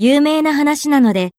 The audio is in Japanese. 有名な話なので、